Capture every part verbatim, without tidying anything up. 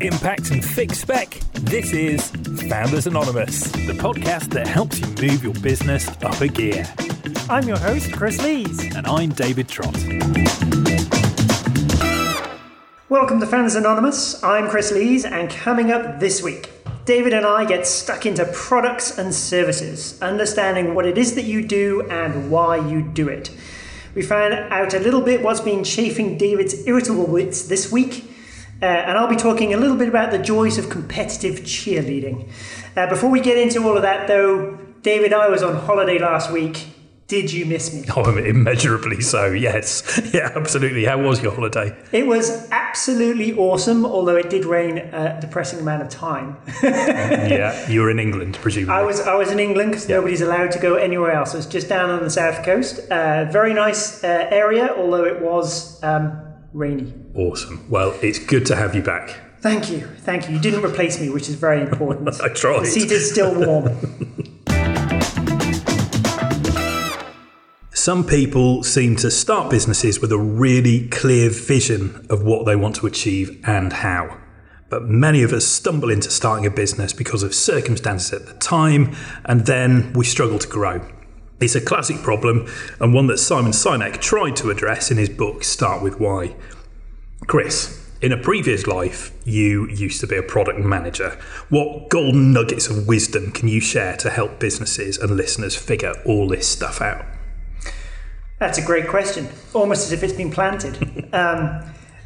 impact and thick spec, this is Founders Anonymous, the podcast that helps you move your business up a gear. I'm your host, Chris Lees. And I'm David Trott. Welcome to Founders Anonymous. I'm Chris Lees, and coming up this week, David and I get stuck into products and services, understanding what it is that you do and why you do it. We found out a little bit what's been chafing David's irritable wits this week, uh, and I'll be talking a little bit about the joys of competitive cheerleading. Uh, before we get into all of that, though, David, I was on holiday last week. Did you miss me? Oh, immeasurably so, yes. Yeah, absolutely. How was your holiday? It was absolutely awesome, although it did rain a depressing amount of time. Yeah, you were in England, presumably. I was I was in England because yeah. nobody's allowed to go anywhere else. I was just down on the south coast. Uh, very nice uh, area, although it was um, rainy. Awesome. Well, it's good to have you back. Thank you. Thank you. You didn't replace me, which is very important. I tried. The seat is still warm. Some people seem to start businesses with a really clear vision of what they want to achieve and how. But many of us stumble into starting a business because of circumstances at the time, and then we struggle to grow. It's a classic problem, and one that Simon Sinek tried to address in his book, Start With Why. Chris, in a previous life, you used to be a product manager. What golden nuggets of wisdom can you share to help businesses and listeners figure all this stuff out? That's a great question, almost as if it's been planted. Um,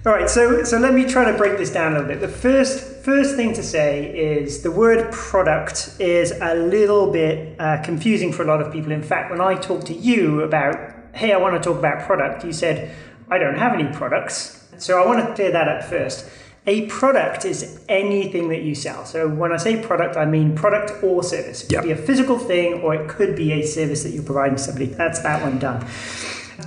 all right, so so let me try to break this down a little bit. The first first thing to say is the word product is a little bit uh, confusing for a lot of people. In fact, when I talked to you about, hey, I want to talk about product, you said, I don't have any products. So I want to clear that up first. A product is anything that you sell. So when I say product, I mean product or service. It could yep. be a physical thing, or it could be a service that you're providing to somebody. That's that one done.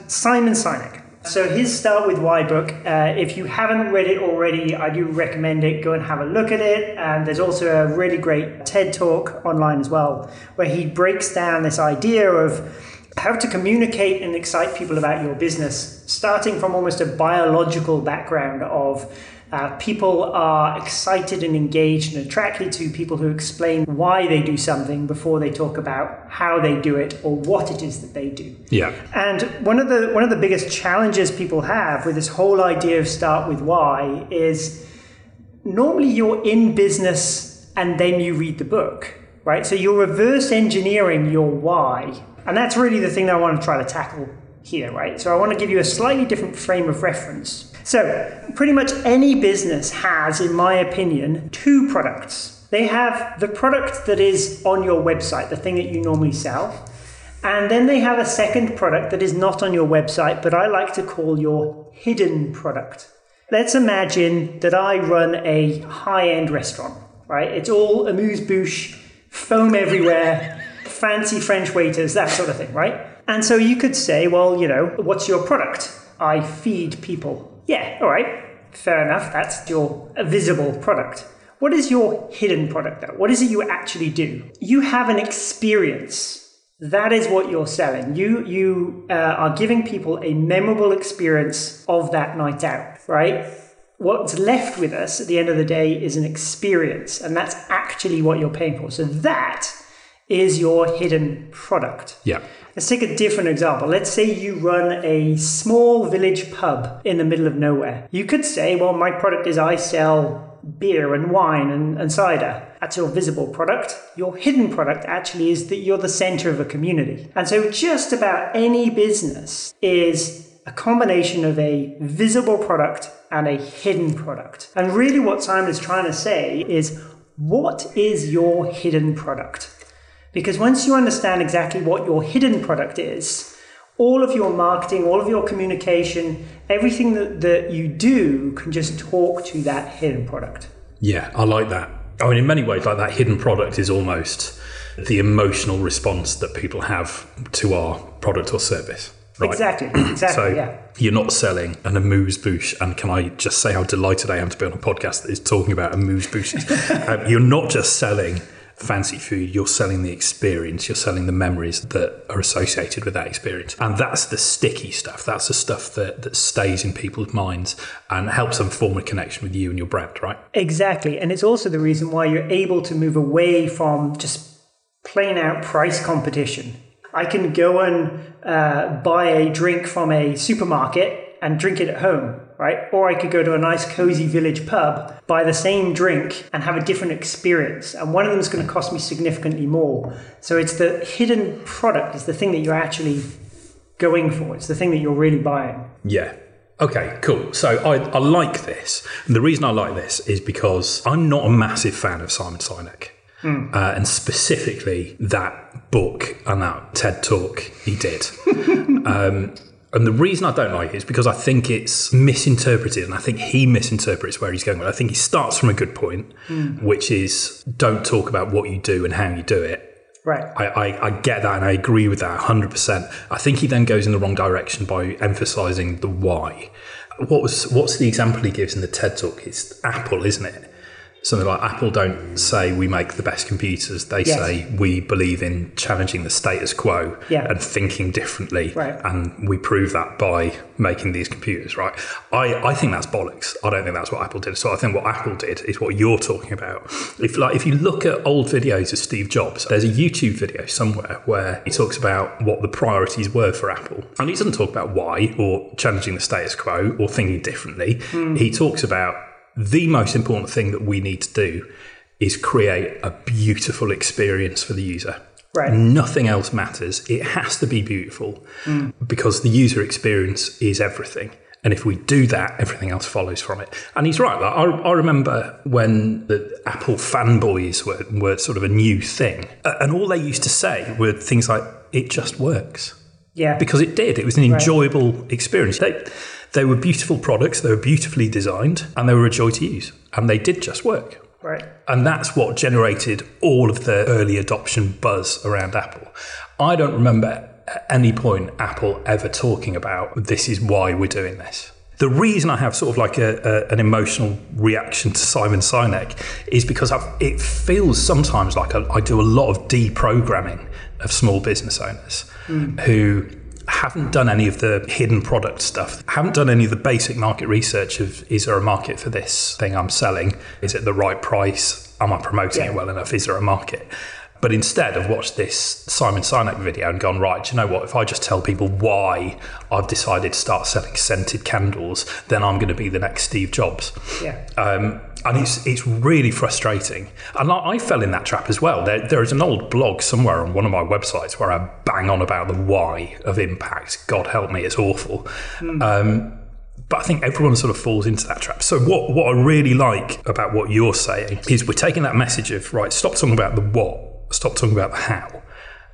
Simon Sinek. So his Start With Why book, uh, if you haven't read it already, I do recommend it. Go and have a look at it. And there's also a really great TED Talk online as well, where he breaks down this idea of how to communicate and excite people about your business, starting from almost a biological background of Uh, people are excited and engaged and attracted to people who explain why they do something before they talk about how they do it or what it is that they do. Yeah. And one of the one of the biggest challenges people have with this whole idea of Start With Why is normally you're in business and then you read the book, right? So you're reverse engineering your why. And that's really the thing that I want to try to tackle here, right? So I want to give you a slightly different frame of reference. So pretty much any business has, in my opinion, two products. They have the product that is on your website, the thing that you normally sell. And then they have a second product that is not on your website, but I like to call your hidden product. Let's imagine that I run a high-end restaurant, right? It's all amuse-bouche, foam everywhere, fancy French waiters, that sort of thing, right? And so you could say, well, you know, what's your product? I feed people. Yeah, all right, fair enough. That's your visible product. What is your hidden product, though? What is it you actually do? You have an experience. That is what you're selling. You you uh, are giving people a memorable experience of that night out, right? What's left with us at the end of the day is an experience, and that's actually what you're paying for. So that is your hidden product. Yeah. Let's take a different example. Let's say you run a small village pub in the middle of nowhere. You could say, well, my product is I sell beer and wine and, and cider. That's your visible product. Your hidden product actually is that you're the center of a community. And so just about any business is a combination of a visible product and a hidden product. And really what Simon is trying to say is, what is your hidden product? Because once you understand exactly what your hidden product is, all of your marketing, all of your communication, everything that, that you do can just talk to that hidden product. Yeah, I like that. I mean, in many ways, like that hidden product is almost the emotional response that people have to our product or service. Right? Exactly, exactly, so yeah. You're not selling an amuse-bouche, and can I just say how delighted I am to be on a podcast that is talking about amuse-bouches? um, you're not just selling fancy food, you're selling the experience, you're selling the memories that are associated with that experience. And that's the sticky stuff. That's the stuff that, that stays in people's minds and helps them form a connection with you and your brand, right? Exactly. And it's also the reason why you're able to move away from just plain out price competition. I can go and uh, buy a drink from a supermarket and drink it at home, right? Or I could go to a nice cozy village pub, buy the same drink and have a different experience. And one of them is going to cost me significantly more. So it's the hidden product. It's the thing that you're actually going for. It's the thing that you're really buying. Yeah. Okay, cool. So I, I like this. And the reason I like this is because I'm not a massive fan of Simon Sinek. Mm. Uh, and specifically that book and that TED Talk he did. um And the reason I don't like it is because I think it's misinterpreted, and I think he misinterprets where he's going. I think he starts from a good point, mm. which is don't talk about what you do and how you do it. Right. I, I, I get that, and I agree with that one hundred percent. I think he then goes in the wrong direction by emphasising the why. What was What's the example he gives in the TED Talk? It's Apple, isn't it? Something like Apple don't say we make the best computers. They yes. say we believe in challenging the status quo yeah. and thinking differently. Right. And we prove that by making these computers, right? I, I think that's bollocks. I don't think that's what Apple did. So I think what Apple did is what you're talking about. If like if you look at old videos of Steve Jobs, there's a YouTube video somewhere where he talks about what the priorities were for Apple. And he doesn't talk about why or challenging the status quo or thinking differently. Mm. He talks about the most important thing that we need to do is create a beautiful experience for the user. Right. Nothing else matters. It has to be beautiful mm. because the user experience is everything. And if we do that, everything else follows from it. And he's right. Like, I, I remember when the Apple fanboys were, were sort of a new thing, and all they used to say were things like, it just works. Yeah. Because it did. It was an enjoyable right. experience. They, They were beautiful products, they were beautifully designed, and they were a joy to use. And they did just work. Right. And that's what generated all of the early adoption buzz around Apple. I don't remember at any point Apple ever talking about this is why we're doing this. The reason I have sort of like a, a, an emotional reaction to Simon Sinek is because I've, it feels sometimes like I, I do a lot of deprogramming of small business owners mm. who haven't done any of the hidden product stuff, haven't done any of the basic market research of is there a market for this thing I'm selling? Is it the right price? Am I promoting yeah. it well enough? Is there a market? But instead I've watched this Simon Sinek video and gone, right, do you know what? If I just tell people why I've decided to start selling scented candles, then I'm going to be the next Steve Jobs. Yeah. Um, and it's it's really frustrating. And I fell in that trap as well. There, there is an old blog somewhere on one of my websites where I bang on about the why of impact. God help me, it's awful. Mm. Um, but I think everyone sort of falls into that trap. So what, what I really like about what you're saying is we're taking that message of, right, stop talking about the what, stop talking about the how.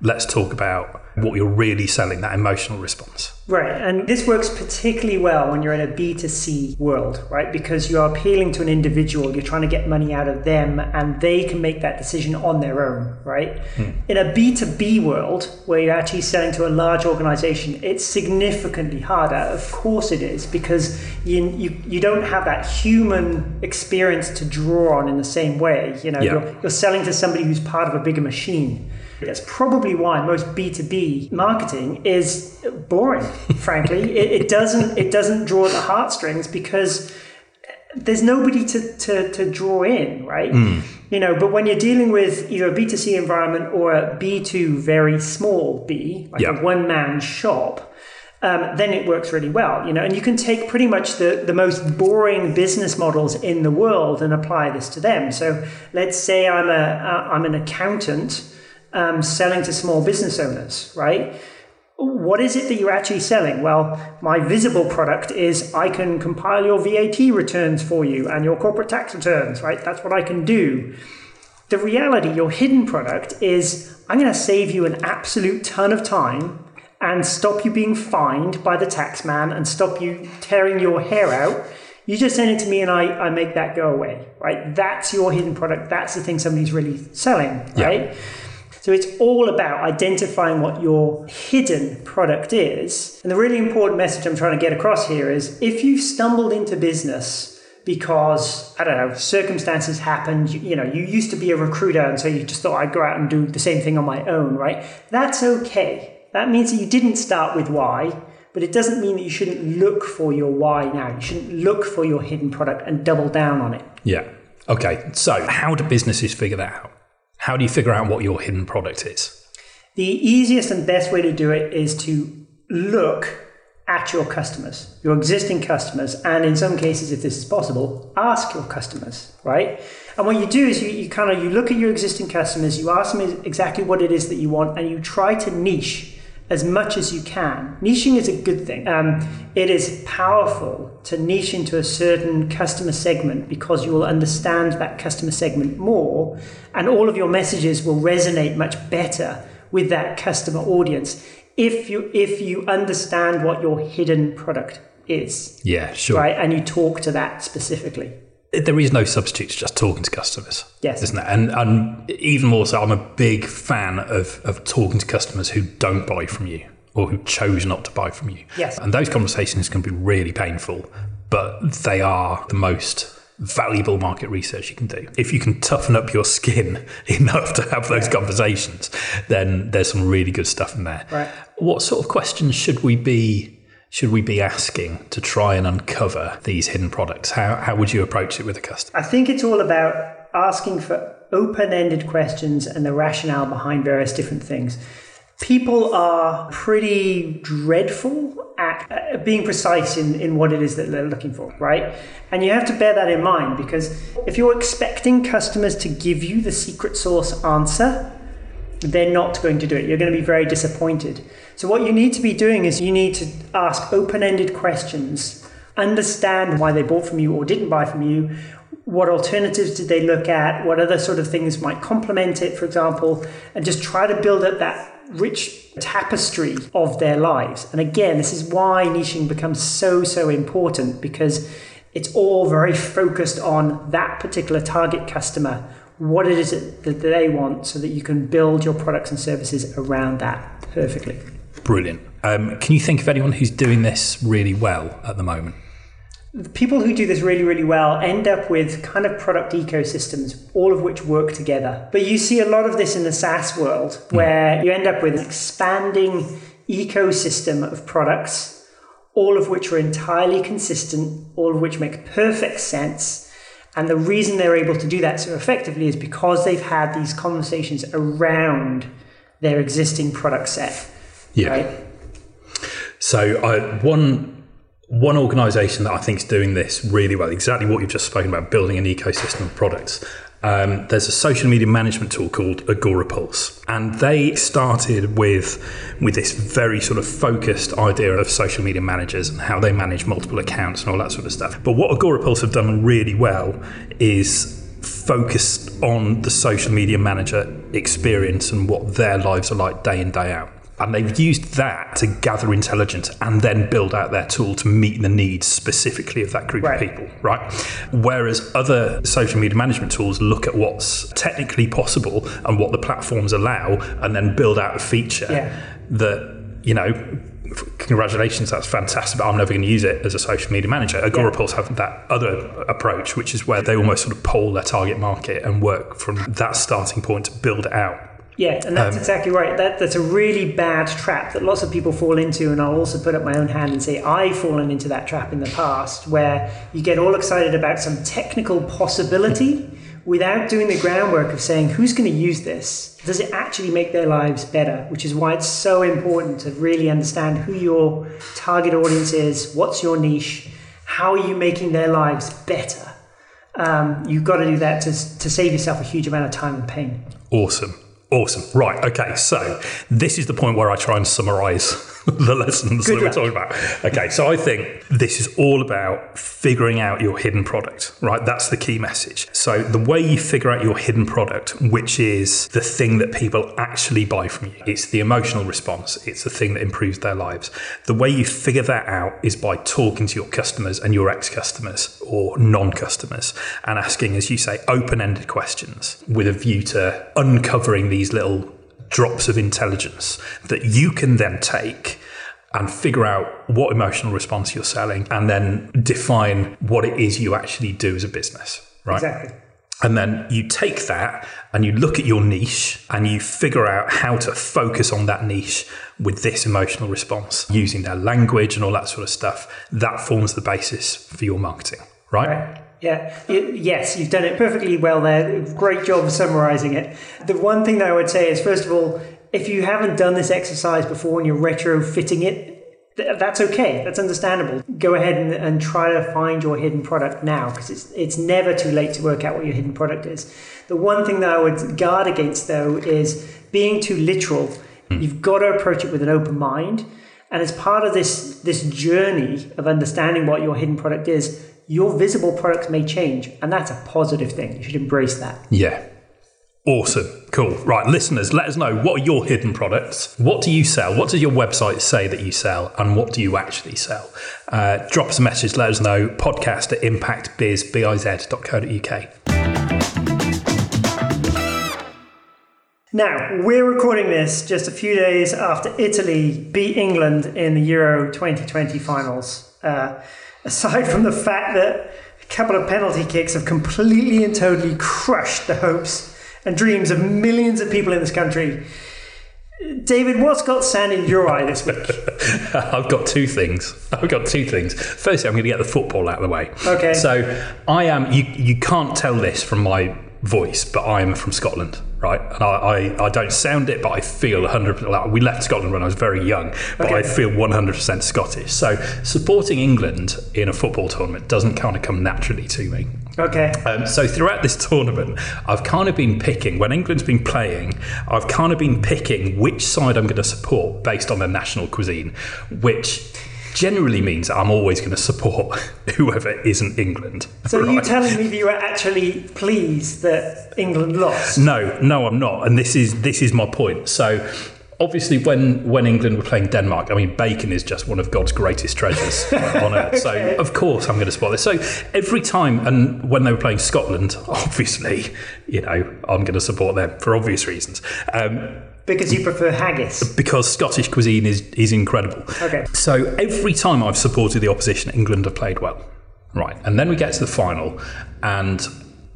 Let's talk about what you're really selling, that emotional response. Right. And this works particularly well when you're in a B two C world, right? Because you're appealing to an individual, you're trying to get money out of them, and they can make that decision on their own, right? Hmm. In a B two B world, where you're actually selling to a large organization, it's significantly harder. Of course it is, because you you, you don't have that human experience to draw on in the same way. You know, yeah. you're, you're selling to somebody who's part of a bigger machine. That's probably why most B two B marketing is boring, frankly. It, it doesn't it doesn't draw the heartstrings because there's nobody to, to, to draw in, right? Mm. You know, but when you're dealing with either a B two C environment or a B two very small B, like yep. a one-man shop, um, then it works really well, you know. And you can take pretty much the, the most boring business models in the world and apply this to them. So let's say I'm a, a I'm an accountant. Um, selling to small business owners, right? What is it that you're actually selling? Well, my visible product is I can compile your V A T returns for you and your corporate tax returns, right? That's what I can do. The reality, your hidden product is I'm going to save you an absolute ton of time and stop you being fined by the tax man and stop you tearing your hair out. You just send it to me and I, I make that go away, right? That's your hidden product. That's the thing somebody's really selling, right? Yeah. So it's all about identifying what your hidden product is. And the really important message I'm trying to get across here is if you've stumbled into business because, I don't know, circumstances happened. You, you know, you used to be a recruiter, and so you just thought, I'd go out and do the same thing on my own, right? That's okay. That means that you didn't start with why, but it doesn't mean that you shouldn't look for your why now. You shouldn't look for your hidden product and double down on it. Yeah. Okay. So how do businesses figure that out? How do you figure out what your hidden product is? The easiest and best way to do it is to look at your customers, your existing customers, and in some cases, if this is possible, ask your customers, right? And what you do is you, you kind of, you look at your existing customers, you ask them exactly what it is that you want, and you try to niche as much as you can. Niching is a good thing. Um, it is powerful to niche into a certain customer segment because you will understand that customer segment more, and all of your messages will resonate much better with that customer audience if you if you understand what your hidden product is. Yeah, sure. Right, and you talk to that specifically. There is no substitute to just talking to customers, yes, isn't there? And and even more so, I'm a big fan of, of talking to customers who don't buy from you or who chose not to buy from you. Yes. And those conversations can be really painful, but they are the most valuable market research you can do. If you can toughen up your skin enough to have those yeah. conversations, then there's some really good stuff in there. Right. What sort of questions should we be Should we be asking to try and uncover these hidden products? How how would you approach it with a customer? I think it's all about asking for open-ended questions and the rationale behind various different things. People are pretty dreadful at being precise in, in what it is that they're looking for, right? And you have to bear that in mind, because if you're expecting customers to give you the secret sauce answer, they're not going to do it. You're going to be very disappointed. So what you need to be doing is you need to ask open-ended questions, understand why they bought from you or didn't buy from you, what alternatives did they look at, what other sort of things might complement it, for example, and just try to build up that rich tapestry of their lives. And again, this is why niching becomes so, so important, because it's all very focused on that particular target customer, what it is that they want, so that you can build your products and services around that perfectly. Brilliant. Um, can you think of anyone who's doing this really well at the moment? The people who do this really, really well end up with kind of product ecosystems, all of which work together. But you see a lot of this in the SaaS world, where mm. you end up with an expanding ecosystem of products, all of which are entirely consistent, all of which make perfect sense. And the reason they're able to do that so effectively is because they've had these conversations around their existing product set. Yeah. Right? So I, one one organisation that I think is doing this really well, exactly what you've just spoken about, building an ecosystem of products. Um, there's a social media management tool called Agorapulse, and they started with with this very sort of focused idea of social media managers and how they manage multiple accounts and all that sort of stuff. But what Agorapulse have done really well is focused on the social media manager experience and what their lives are like day in, day out. And they've used that to gather intelligence and then build out their tool to meet the needs specifically of that group right. of people, right? Whereas other social media management tools look at what's technically possible and what the platforms allow and then build out a feature yeah. that, you know, congratulations, that's fantastic, but I'm never going to use it as a social media manager. Agorapulse yeah. have that other approach, which is where they almost sort of poll their target market and work from that starting point to build it out. Yeah, and that's um, exactly right. That That's a really bad trap that lots of people fall into, and I'll also put up my own hand and say I've fallen into that trap in the past, where you get all excited about some technical possibility without doing the groundwork of saying, who's going to use this? Does it actually make their lives better? Which is why it's so important to really understand who your target audience is, what's your niche, how are you making their lives better? Um, you've got to do that to, to save yourself a huge amount of time and pain. Awesome. Awesome. Right. Okay. So this is the point where I try and summarize the lessons Good that luck. We're talking about. Okay. So I think this is all about figuring out your hidden product, right? That's the key message. So the way you figure out your hidden product, which is the thing that people actually buy from you, it's the emotional response. It's the thing that improves their lives. The way you figure that out is by talking to your customers and your ex-customers or non-customers and asking, as you say, open-ended questions with a view to uncovering these little drops of intelligence that you can then take and figure out what emotional response you're selling and then define what it is you actually do as a business, right? Exactly. And then you take that and you look at your niche and you figure out how to focus on that niche with this emotional response, using their language and all that sort of stuff. That forms the basis for your marketing, right? Right. Yeah. Yes, you've done it perfectly well there. Great job summarizing it. The one thing that I would say is, first of all, if you haven't done this exercise before and you're retrofitting it, Th- that's okay. That's understandable. Go ahead and, and try to find your hidden product now, because it's it's never too late to work out what your hidden product is. The one thing that I would guard against, though, is being too literal. Mm. You've got to approach it with an open mind. And as part of this this journey of understanding what your hidden product is, your visible products may change. And that's a positive thing. You should embrace that. Yeah. Awesome. Cool. Right. Listeners, let us know, what are your hidden products? What do you sell? What does your website say that you sell? And what do you actually sell? Uh, drop us a message. Let us know. Podcast at impact biz dot co dot uk. Now, we're recording this just a few days after Italy beat England in the Euro twenty twenty finals. Uh, aside from the fact that a couple of penalty kicks have completely and totally crushed the hopes and dreams of millions of people in this country. David, what's got sand in your eye this week? I've got two things. I've got two things. Firstly, I'm going to get the football out of the way. Okay. So I am, you, you can't tell this from my voice, but I am from Scotland, right? And I, I, I don't sound it, but I feel one hundred percent, like, we left Scotland when I was very young, but okay. I feel one hundred percent Scottish. So supporting England in a football tournament doesn't kind of come naturally to me. Okay. Um, so throughout this tournament, I've kind of been picking, when England's been playing, I've kind of been picking which side I'm going to support based on their national cuisine, which generally means I'm always going to support whoever isn't England. So right? Are you telling me that you are actually pleased that England lost? No, no, I'm not. And this is this is my point. So obviously, when, when England were playing Denmark, I mean, bacon is just one of God's greatest treasures on earth. Okay. So, of course, I'm going to support this. So, every time, and when they were playing Scotland, obviously, you know, I'm going to support them for obvious reasons. Um, because you prefer haggis? Because Scottish cuisine is, is incredible. Okay. So, every time I've supported the opposition, England have played well. Right. And then we get to the final, and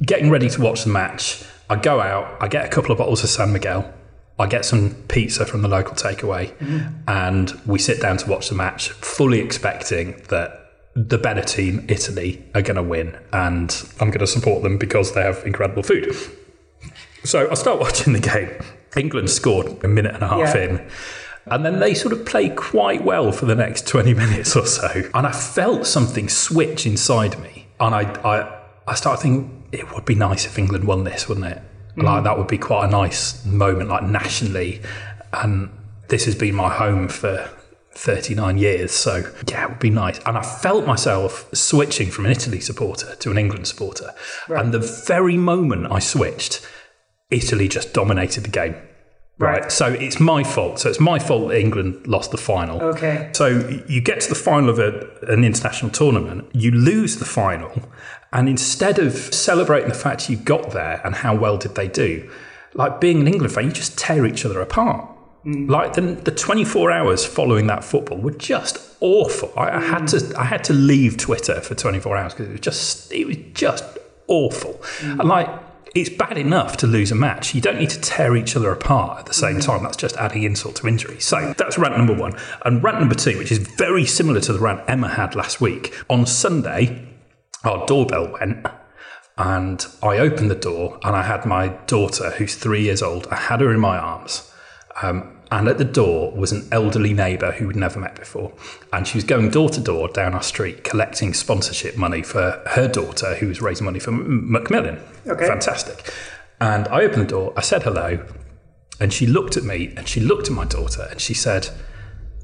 getting ready to watch the match, I go out, I get a couple of bottles of San Miguel. I get some pizza from the local takeaway, mm-hmm. and we sit down to watch the match, fully expecting that the better team, Italy, are going to win, and I'm going to support them because they have incredible food. So I start watching the game. England scored a minute and a half yeah. in, and then they sort of played quite well for the next twenty minutes or so, and I felt something switch inside me, and I, I, I started thinking, it would be nice if England won this, wouldn't it? Like, that would be quite a nice moment, like, nationally. And this has been my home for thirty-nine years. So, yeah, it would be nice. And I felt myself switching from an Italy supporter to an England supporter. Right. And the very moment I switched, Italy just dominated the game. Right. right. So it's my fault. So it's my fault that England lost the final. Okay. So you get to the final of a, an international tournament, you lose the final, and instead of celebrating the fact you got there and how well did they do, like, being an England fan, you just tear each other apart. Mm. Like, the, the twenty-four hours following that football were just awful. I, mm. I had to I had to leave Twitter for twenty-four hours because it was just it was just awful. Mm. And like, it's bad enough to lose a match. You don't need to tear each other apart at the same time. That's just adding insult to injury. So that's rant number one. And rant number two, which is very similar to the rant Emma had last week. On Sunday, our doorbell went and I opened the door and I had my daughter, who's three years old. I had her in my arms. Um, and at the door was an elderly neighbour who we'd never met before. And she was going door to door down our street, collecting sponsorship money for her daughter, who was raising money for Macmillan. Okay. Fantastic. And I opened the door, I said hello, and she looked at me, and she looked at my daughter, and she said,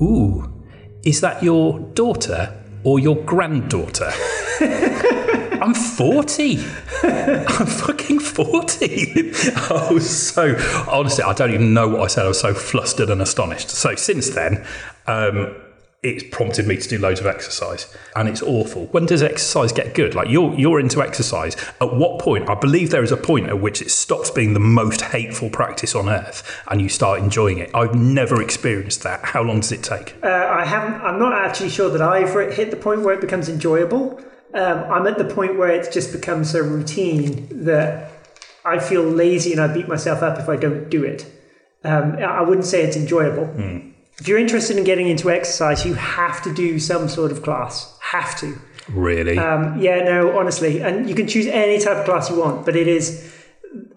"Ooh, is that your daughter or your granddaughter?" I'm forty. I'm fucking forty. I was so, honestly, I don't even know what I said. I was so flustered and astonished. So since then, um, it's prompted me to do loads of exercise, and it's awful. When does exercise get good? Like, you're you're into exercise. At what point? I believe there is a point at which it stops being the most hateful practice on earth and you start enjoying it. I've never experienced that. How long does it take? Uh, I haven't. I'm not actually sure that I've hit the point where it becomes enjoyable. Um, I'm at the point where it just becomes a routine that I feel lazy and I beat myself up if I don't do it. Um, I wouldn't say it's enjoyable. Mm. If you're interested in getting into exercise, you have to do some sort of class. Have to. Really? Um, yeah, no, honestly. And you can choose any type of class you want, but it is,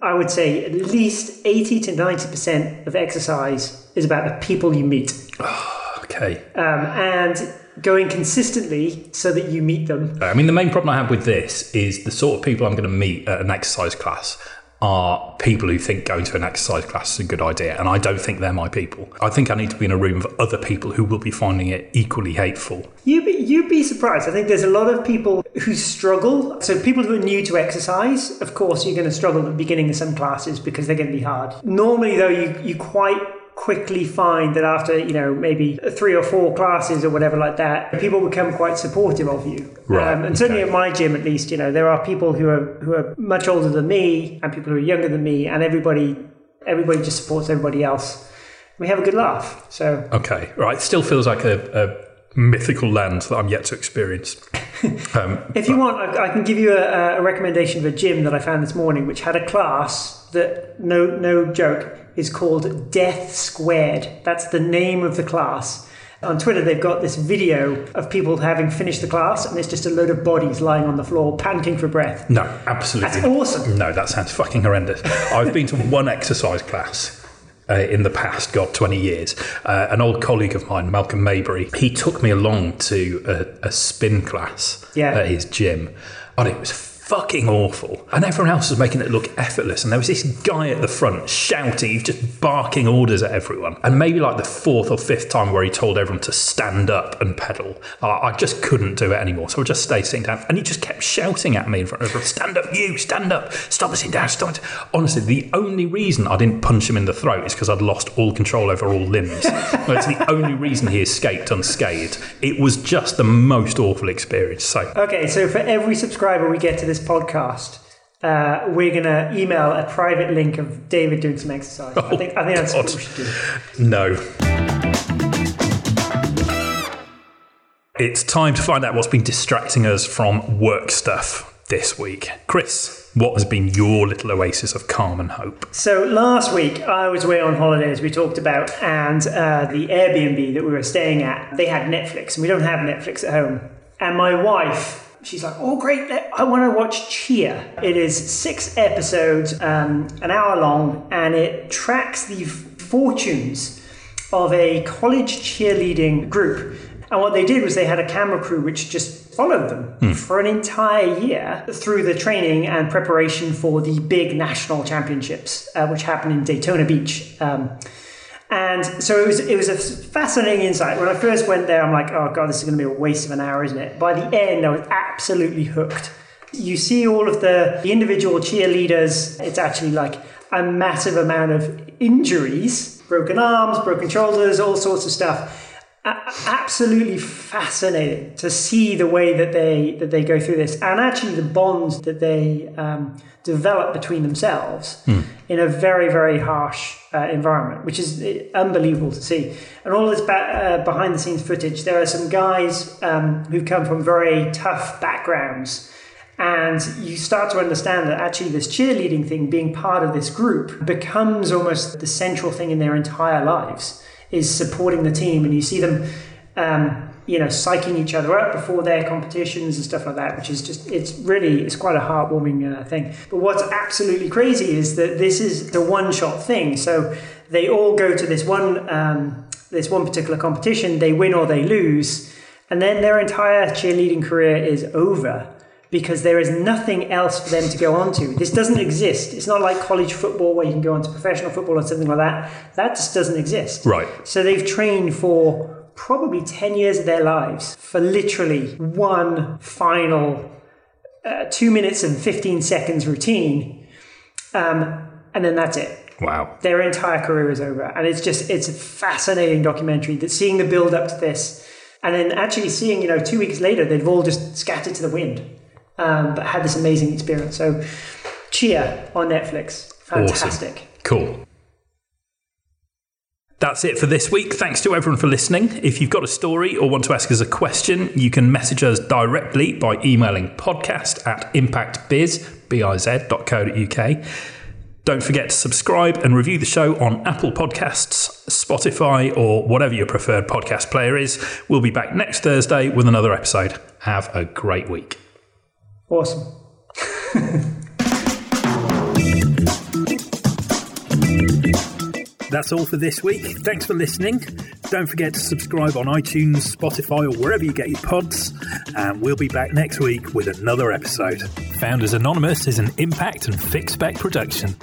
I would say, at least eighty to ninety percent of exercise is about the people you meet. Oh, okay. Um, and going consistently so that you meet them. I mean, the main problem I have with this is the sort of people I'm going to meet at an exercise class are people who think going to an exercise class is a good idea, and I don't think they're my people. I think I need to be in a room of other people who will be finding it equally hateful. You'd be, you'd be surprised. I think there's a lot of people who struggle. So people who are new to exercise, of course, you're going to struggle at the beginning of some classes because they're going to be hard. Normally, though, you, you quite quickly find that after, you know, maybe three or four classes or whatever like that, people become quite supportive of you. Right. Um, and okay. Certainly at my gym, at least, you know, there are people who are who are much older than me and people who are younger than me, and everybody everybody just supports everybody else. We have a good laugh. So okay, right. It still feels like a, a mythical land that I'm yet to experience. Um, if you want, I, I can give you a, a recommendation of a gym that I found this morning, which had a class that, no no joke, is called Death Squared. That's the name of the class. On Twitter, they've got this video of people having finished the class, and it's just a load of bodies lying on the floor, panting for breath. No, absolutely. That's awesome. No, that sounds fucking horrendous. I've been to one exercise class uh, in the past, God, twenty years. Uh, an old colleague of mine, Malcolm Mabry, he took me along to a, a spin class yeah. at his gym, and it was fucking awful, and everyone else was making it look effortless, and there was this guy at the front shouting, just barking orders at everyone, and maybe like the fourth or fifth time where he told everyone to stand up and pedal, uh, I just couldn't do it anymore, so I just stayed sitting down, and he just kept shouting at me in front of everyone, stand up, you stand up, stop sitting down, stop. Honestly, the only reason I didn't punch him in the throat is because I'd lost all control over all limbs. That's the only reason he escaped unscathed. It was just the most awful experience. So okay, so for every subscriber we get to this podcast, uh, we're gonna email a private link of David doing some exercise. Oh, I think I think that's God. What we should do. No, it's time to find out what's been distracting us from work stuff this week. Chris, what has been your little oasis of calm and hope? So last week I was away on holiday, as we talked about, and uh, the Airbnb that we were staying at, they had Netflix, and we don't have Netflix at home. And my wife, she's like, oh, great, I want to watch Cheer. It is six episodes, um, an hour long, and it tracks the fortunes of a college cheerleading group. And what they did was they had a camera crew which just followed them mm. for an entire year through the training and preparation for the big national championships, uh, which happened in Daytona Beach. Um, And so it was it was a fascinating insight. When I first went there, I'm like, oh, God, this is going to be a waste of an hour, isn't it? By the end, I was absolutely hooked. You see all of the, the individual cheerleaders. It's actually like a massive amount of injuries, broken arms, broken shoulders, all sorts of stuff. A- absolutely fascinating to see the way that they that they go through this, and actually the bonds that they um, develop between themselves mm. in a very, very harsh uh, environment, which is unbelievable to see. And all this ba- uh, behind the scenes footage, there are some guys um, who come from very tough backgrounds, and you start to understand that actually this cheerleading thing, being part of this group, becomes almost the central thing in their entire lives, is supporting the team. And you see them, um, you know, psyching each other up before their competitions and stuff like that, which is just, it's really, it's quite a heartwarming uh, thing. But what's absolutely crazy is that this is the one-shot thing. So they all go to this one, um, this one particular competition, they win or they lose, and then their entire cheerleading career is over, because there is nothing else for them to go on to. This doesn't exist. It's not like college football where you can go on to professional football or something like that. That just doesn't exist. Right. So they've trained for probably ten years of their lives for literally one final uh, two minutes and fifteen seconds routine. Um, and then that's it. Wow. Their entire career is over. And it's just, it's a fascinating documentary, that seeing the build up to this. and then actually seeing, you know, two weeks later, they've all just scattered to the wind, um, but had this amazing experience. So Chia on Netflix. Fantastic. Awesome. Cool. That's it for this week. Thanks to everyone for listening. If you've got a story or want to ask us a question, you can message us directly by emailing podcast at impactbiz dot co dot uk. Don't forget to subscribe and review the show on Apple Podcasts, Spotify, or whatever your preferred podcast player is. We'll be back next Thursday with another episode. Have a great week. Awesome. That's all for this week. Thanks for listening. Don't forget to subscribe on iTunes, Spotify, or wherever you get your pods. And we'll be back next week with another episode. Founders Anonymous is an Impact and FicSpec production.